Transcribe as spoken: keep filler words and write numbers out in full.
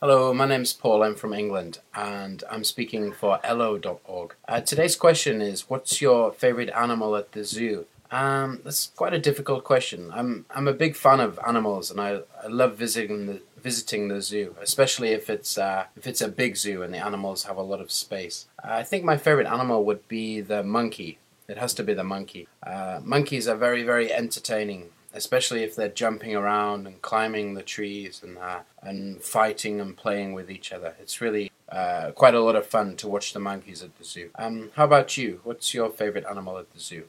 Hello, my name's Paul, I'm from England and I'm speaking for E L O dot org. Uh, today's question is, what's your favourite animal at the zoo? Um, that's quite a difficult question. I'm, I'm a big fan of animals and I, I love visiting the, visiting the zoo, especially if it's, uh, if it's a big zoo and the animals have a lot of space. Uh, I think my favourite animal would be the monkey. It has to be the monkey. Uh, monkeys are very, very entertaining, especially if they're jumping around and climbing the trees and uh, and fighting and playing with each other. It's really uh, quite a lot of fun to watch the monkeys at the zoo. Um, how about you? What's your favourite animal at the zoo?